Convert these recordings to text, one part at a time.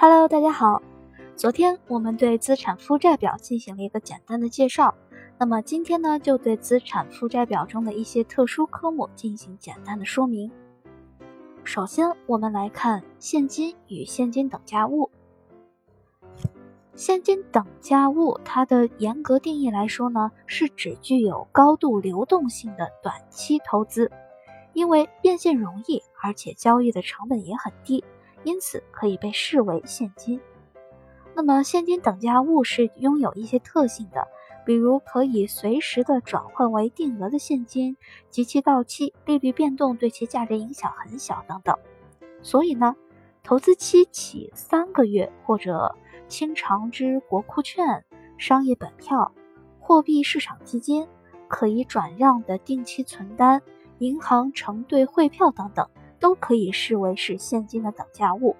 Hello， 大家好。昨天我们对资产负债表进行了一个简单的介绍，那么今天呢，就对资产负债表中的一些特殊科目进行简单的说明。首先，我们来看现金与现金等价物。现金等价物它的严格定义来说呢，是指具有高度流动性的短期投资，因为变现容易，而且交易的成本也很低。因此可以被视为现金。那么现金等价物是拥有一些特性的，比如可以随时的转换为定额的现金，及其到期，利率变动对其价值影响很小等等。所以呢，投资期起3个月或者清偿之国库券、商业本票、货币市场基金、可以转让的定期存单、银行承兑汇票等等，都可以视为是现金的等价物。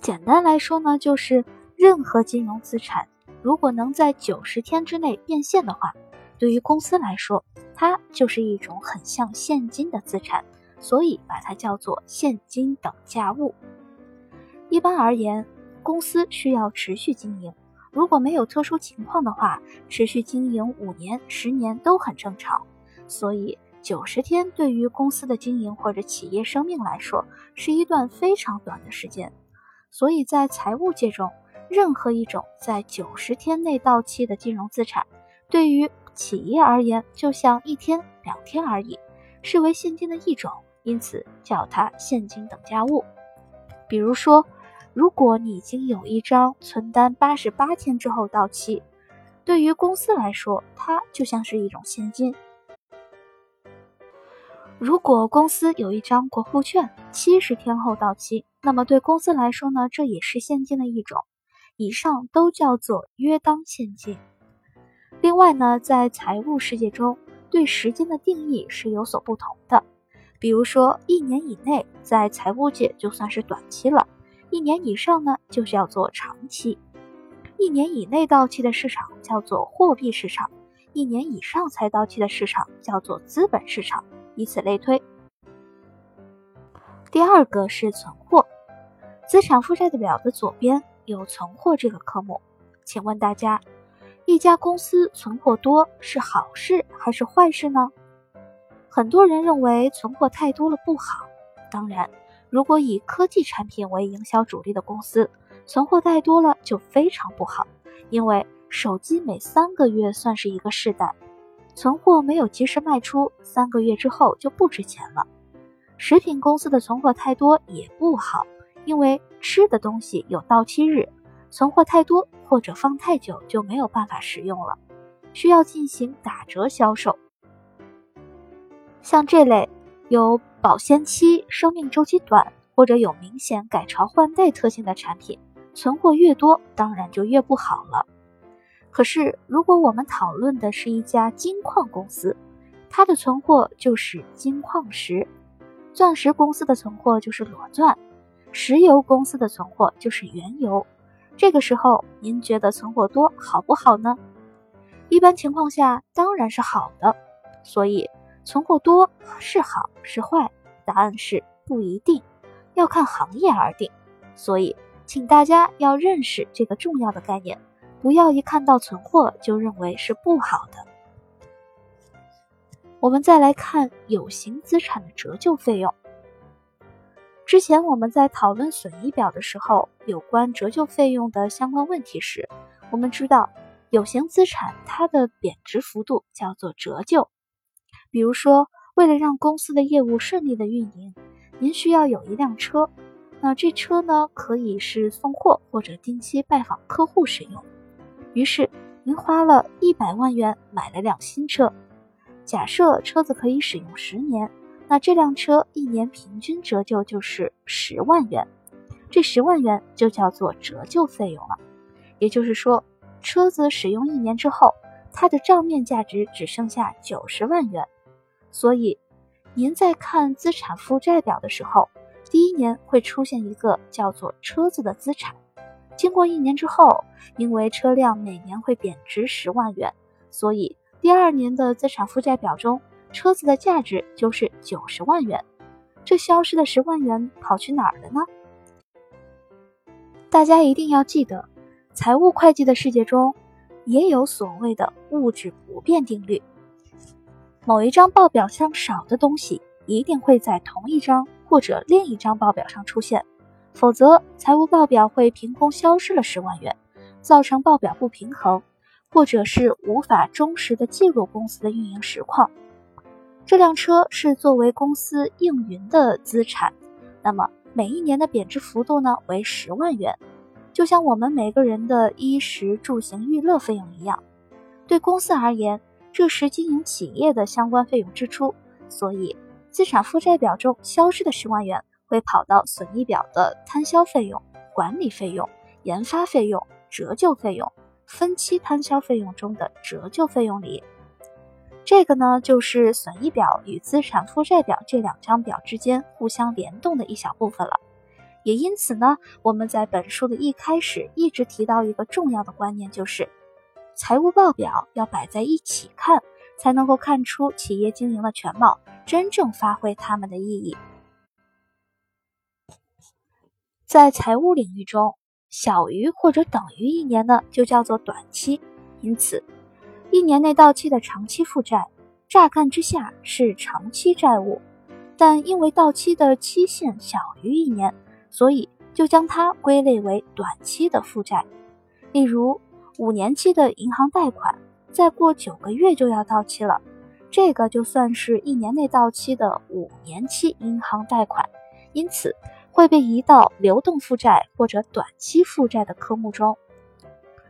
简单来说呢，就是任何金融资产如果能在90天之内变现的话，对于公司来说，它就是一种很像现金的资产，所以把它叫做现金等价物。一般而言，公司需要持续经营，如果没有特殊情况的话，持续经营5年、10年都很正常，所以90天对于公司的经营或者企业生命来说是一段非常短的时间，所以在财务界中，任何一种在90天内到期的金融资产，对于企业而言就像1天2天而已，视为现金的一种，因此叫它现金等价物。比如说，如果你已经有一张存单88天之后到期，对于公司来说，它就像是一种现金。如果公司有一张国库券70天后到期，那么对公司来说呢，这也是现金的一种。以上都叫做约当现金。另外呢，在财务世界中，对时间的定义是有所不同的。比如说1年以内，在财务界就算是短期了；1年以上呢，就叫做长期。1年以内到期的市场叫做货币市场，1年以上才到期的市场叫做资本市场。以此类推。第二个是存货，资产负债表的左边有存货这个科目。请问大家，一家公司存货多是好事还是坏事呢？很多人认为存货太多了不好，当然，如果以科技产品为营销主力的公司，存货太多了就非常不好，因为手机每3个月算是一个世代。存货没有及时卖出，3个月之后就不值钱了。食品公司的存货太多也不好，因为吃的东西有到期日，存货太多或者放太久就没有办法使用了，需要进行打折销售。像这类有保鲜期、生命周期短或者有明显改朝换代特性的产品，存货越多当然就越不好了。可是如果我们讨论的是一家金矿公司，它的存货就是金矿石；钻石公司的存货就是裸钻；石油公司的存货就是原油。这个时候您觉得存货多好不好呢？一般情况下当然是好的，所以存货多是好是坏，答案是不一定，要看行业而定。所以请大家要认识这个重要的概念，不要一看到存货就认为是不好的。我们再来看有形资产的折旧费用。之前我们在讨论损益表的时候，有关折旧费用的相关问题时，我们知道有形资产它的贬值幅度叫做折旧。比如说，为了让公司的业务顺利的运营，您需要有一辆车，那这车呢，可以是送货或者定期拜访客户使用。于是您花了100万元买了辆新车，假设车子可以使用10年，那这辆车1年平均折旧就是10万元，这10万元就叫做折旧费用了。也就是说，车子使用1年之后，它的账面价值只剩下90万元。所以您在看资产负债表的时候，第1年会出现一个叫做车子的资产，经过1年之后，因为车辆每年会贬值10万元，所以第2年的资产负债表中，车子的价值就是90万元。这消失的10万元跑去哪儿了呢？大家一定要记得，财务会计的世界中也有所谓的物质不变定律。某一张报表项少的东西一定会在同一张或者另一张报表上出现，否则财务报表会凭空消失了10万元，造成报表不平衡，或者是无法忠实的记录公司的运营实况。这辆车是作为公司应云的资产，那么每一年的贬值幅度呢为10万元，就像我们每个人的衣食住行娱乐费用一样。对公司而言，这是经营企业的相关费用支出，所以资产负债表中消失的10万元会跑到损益表的摊销费用、管理费用、研发费用、折旧费用、分期摊销费用中的折旧费用里。这个呢，就是损益表与资产负债表这两张表之间互相联动的一小部分了。也因此呢，我们在本书的一开始一直提到一个重要的观念，就是财务报表要摆在一起看，才能够看出企业经营的全貌，真正发挥它们的意义。在财务领域中，小于或者等于1年呢，就叫做短期，因此1年内到期的长期负债，乍看之下是长期债务，但因为到期的期限小于1年，所以就将它归类为短期的负债。例如，5年期的银行贷款，再过9个月就要到期了，这个就算是1年内到期的5年期银行贷款，因此会被移到流动负债或者短期负债的科目中。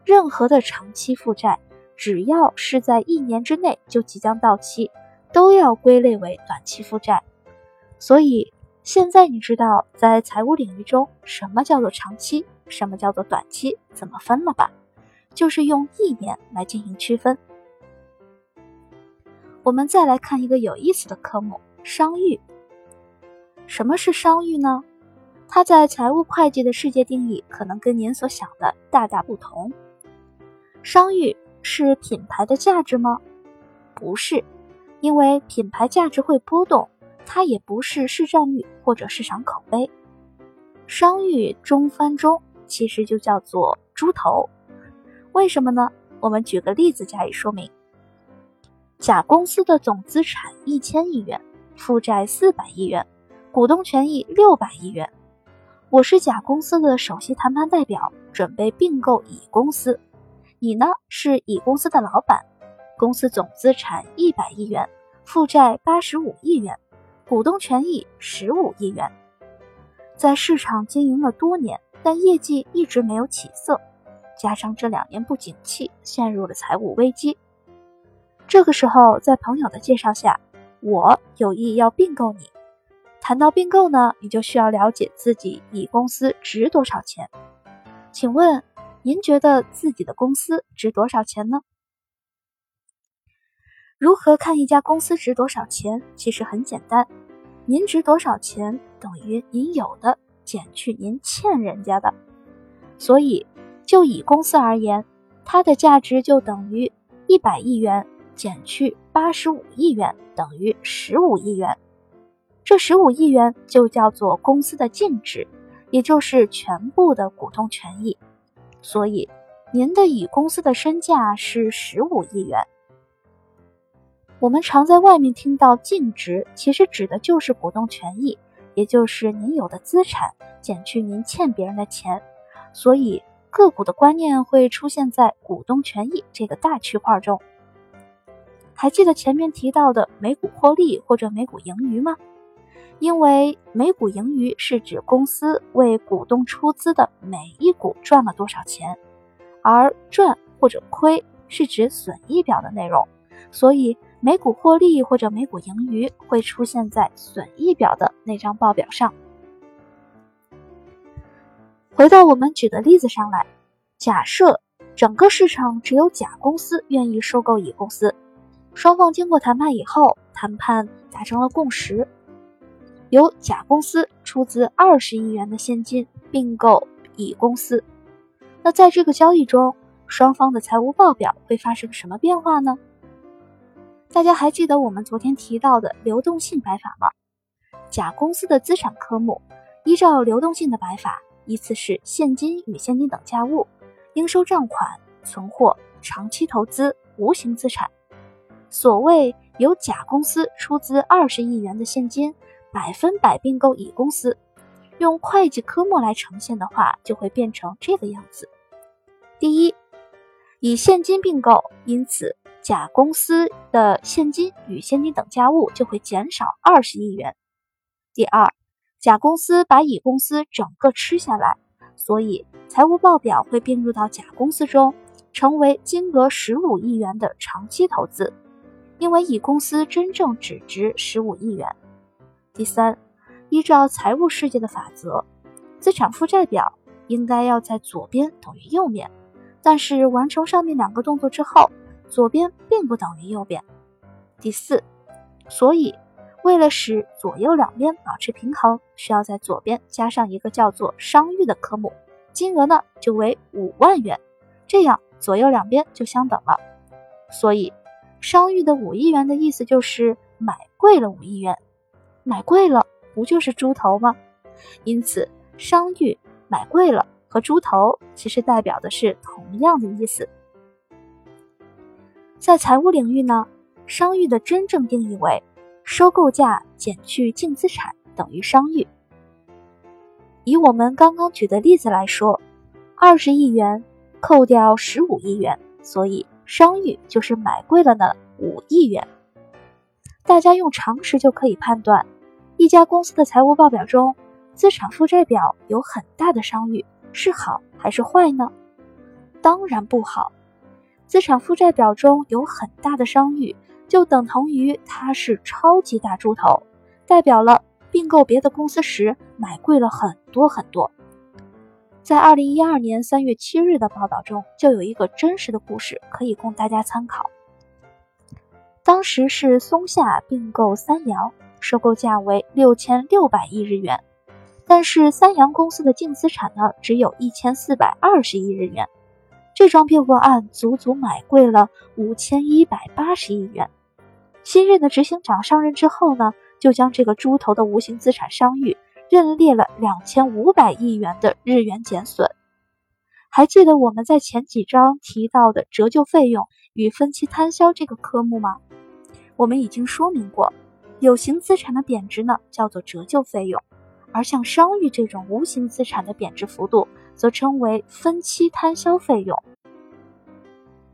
任何的长期负债，只要是在1年之内就即将到期，都要归类为短期负债。所以现在你知道在财务领域中什么叫做长期，什么叫做短期，怎么分了吧？就是用1年来进行区分。我们再来看一个有意思的科目，商誉。什么是商誉呢？它在财务会计的世界定义可能跟您所想的大大不同。商誉是品牌的价值吗？不是，因为品牌价值会波动，它也不是市占率或者市场口碑。商誉中翻中其实就叫做猪头。为什么呢？我们举个例子加以说明。甲公司的总资产1000亿元，负债400亿元，股东权益600亿元。我是甲公司的首席谈判代表，准备并购乙公司。你呢，是乙公司的老板，公司总资产100亿元，负债85亿元，股东权益15亿元。在市场经营了多年，但业绩一直没有起色，加上这2年不景气，陷入了财务危机。这个时候，在朋友的介绍下，我有意要并购你。谈到并购呢，你就需要了解自己乙公司值多少钱。请问您觉得自己的公司值多少钱呢？如何看一家公司值多少钱？其实很简单，您值多少钱等于您有的减去您欠人家的。所以，就以公司而言，它的价值就等于100亿元减去85亿元等于15亿元。这15亿元就叫做公司的净值，也就是全部的股东权益。所以您的乙公司的身价是15亿元。我们常在外面听到净值，其实指的就是股东权益，也就是您有的资产减去您欠别人的钱。所以个股的观念会出现在股东权益这个大区块中。还记得前面提到的每股获利或者每股盈余吗？因为每股盈余是指公司为股东出资的每一股赚了多少钱，而赚或者亏是指损益表的内容，所以每股获利或者每股盈余会出现在损益表的那张报表上。回到我们举的例子上来，假设整个市场只有甲公司愿意收购乙公司，双方经过谈判以后，谈判达成了共识，由甲公司出资20亿元的现金并购乙公司。那在这个交易中，双方的财务报表会发生什么变化呢？大家还记得我们昨天提到的流动性摆法吗？甲公司的资产科目依照流动性的摆法，依次是现金与现金等价物、应收账款、存货、长期投资、无形资产。所谓由甲公司出资20亿元的现金，100%并购乙公司，用会计科目来呈现的话，就会变成这个样子。第一，以现金并购，因此甲公司的现金与现金等价物就会减少20亿元。第二，甲公司把乙公司整个吃下来，所以财务报表会并入到甲公司中，成为金额15亿元的长期投资，因为乙公司真正只值15亿元。第三，依照财务世界的法则，资产负债表应该要在左边等于右面，但是完成上面2个动作之后，左边并不等于右边。第四，所以为了使左右两边保持平衡，需要在左边加上一个叫做商誉的科目，金额呢就为5万元，这样左右两边就相等了。所以商誉的5亿元的意思就是买贵了5亿元，买贵了不就是猪头吗？因此商誉买贵了和猪头其实代表的是同样的意思。在财务领域呢，商誉的真正定义为收购价减去净资产等于商誉。以我们刚刚举的例子来说，20亿元扣掉15亿元，所以商誉就是买贵了呢5亿元。大家用常识就可以判断，一家公司的财务报表中资产负债表有很大的商誉，是好还是坏呢？当然不好。资产负债表中有很大的商誉，就等同于它是超级大猪头，代表了并购别的公司时买贵了很多很多。在2012年3月7日的报道中，就有一个真实的故事可以供大家参考。当时是松下并购三洋，收购价为6600亿日元，但是三洋公司的净资产呢只有1420亿日元，这桩并购案足足买贵了5180亿元。新任的执行长上任之后呢，就将这个猪头的无形资产商誉认列了2500亿元的日元减损。还记得我们在前几章提到的折旧费用与分期摊销这个科目吗？我们已经说明过，有形资产的贬值呢叫做折旧费用，而像商誉这种无形资产的贬值幅度则称为分期摊销费用。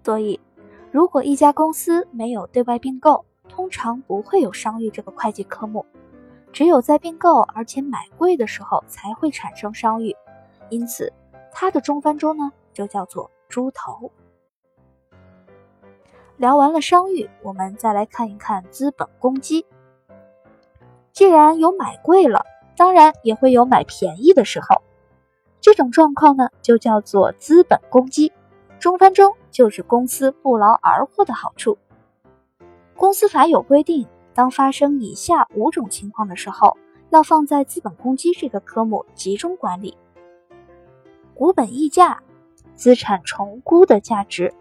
所以如果一家公司没有对外并购，通常不会有商誉这个会计科目，只有在并购而且买贵的时候才会产生商誉，因此它的中翻中呢就叫做猪头。聊完了商誉，我们再来看一看资本公积。既然有买贵了，当然也会有买便宜的时候，这种状况呢就叫做资本公积，中翻中就是公司不劳而获的好处。公司法有规定，当发生以下5种情况的时候，要放在资本公积这个科目集中管理。股本溢价，资产重估的价值，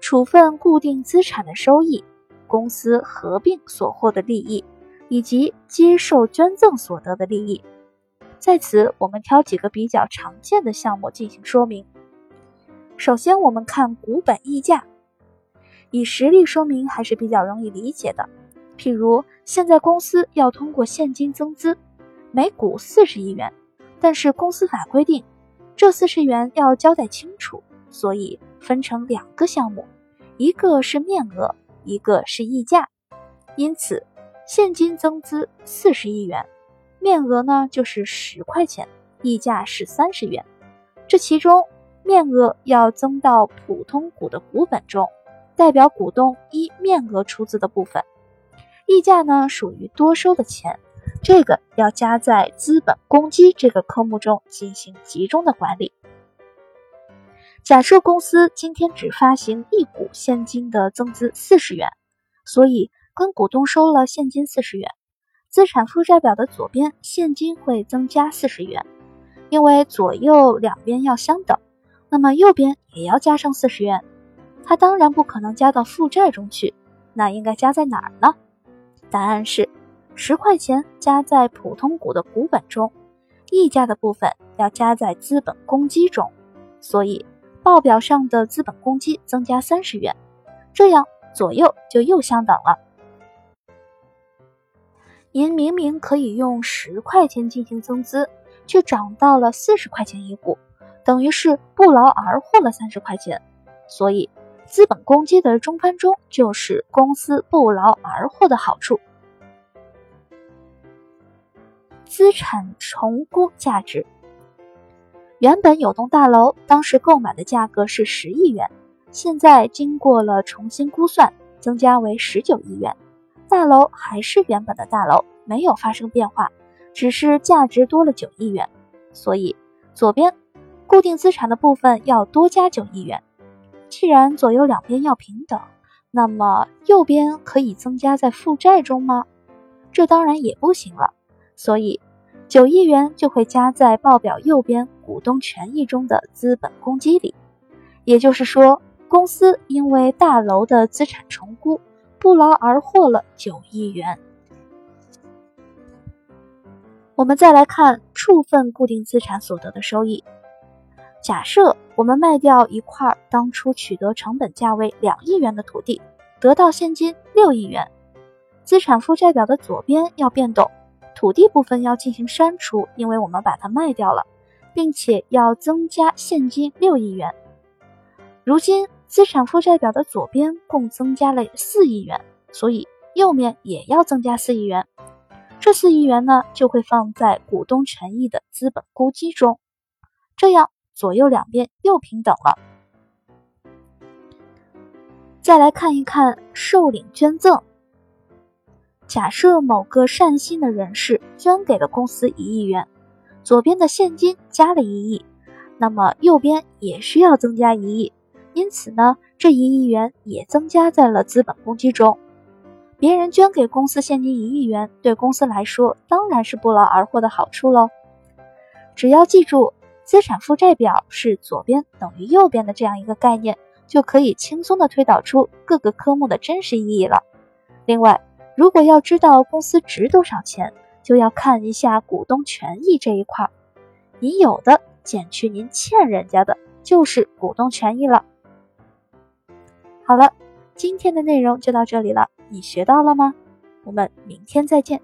处分固定资产的收益，公司合并所获的利益，以及接受捐赠所得的利益。在此我们挑几个比较常见的项目进行说明。首先我们看股本溢价，以实例说明还是比较容易理解的。譬如现在公司要通过现金增资，每股40亿元，但是公司法规定这40元要交代清楚，所以分成2个项目，一个是面额，一个是溢价。因此现金增资40亿元，面额呢就是10块钱，溢价是30元。这其中面额要增到普通股的股本中，代表股东依面额出资的部分。溢价呢属于多收的钱，这个要加在资本公积这个科目中进行集中的管理。假设公司今天只发行1股现金的增资40元，所以跟股东收了现金40元。资产负债表的左边现金会增加40元，因为左右两边要相等，那么右边也要加上40元。它当然不可能加到负债中去，那应该加在哪儿呢？答案是10块钱加在普通股的股本中，溢价的部分要加在资本公积中，所以报表上的资本公积增加30元，这样左右就又相等了。您明明可以用10块钱进行增资，却涨到了40块钱一股，等于是不劳而获了30块钱。所以资本公积的中翻中就是公司不劳而获的好处。资产重估价值，原本有栋大楼当时购买的价格是10亿元，现在经过了重新估算，增加为19亿元。大楼还是原本的大楼，没有发生变化，只是价值多了9亿元。所以左边固定资产的部分要多加9亿元。既然左右两边要平等，那么右边可以增加在负债中吗？这当然也不行了。所以9亿元就会加在报表右边股东权益中的资本公积里。也就是说，公司因为大楼的资产重估，不劳而获了9亿元。我们再来看处分固定资产所得的收益。假设我们卖掉一块当初取得成本价为2亿元的土地，得到现金6亿元。资产负债表的左边要变动，土地部分要进行删除，因为我们把它卖掉了，并且要增加现金6亿元。如今资产负债表的左边共增加了4亿元，所以右面也要增加4亿元。这4亿元呢，就会放在股东权益的资本公积中，这样左右两边又平等了。再来看一看受领捐赠。假设某个善心的人士捐给了公司1亿元，左边的现金加了1亿，那么右边也是要增加1亿，因此呢，这1亿元也增加在了资本公积中。别人捐给公司现金1亿元，对公司来说当然是不劳而获的好处喽。只要记住资产负债表是左边等于右边的这样一个概念，就可以轻松地推导出各个科目的真实意义了。另外，如果要知道公司值多少钱，就要看一下股东权益这一块，您有的减去您欠人家的，就是股东权益了。好了，今天的内容就到这里了，你学到了吗？我们明天再见。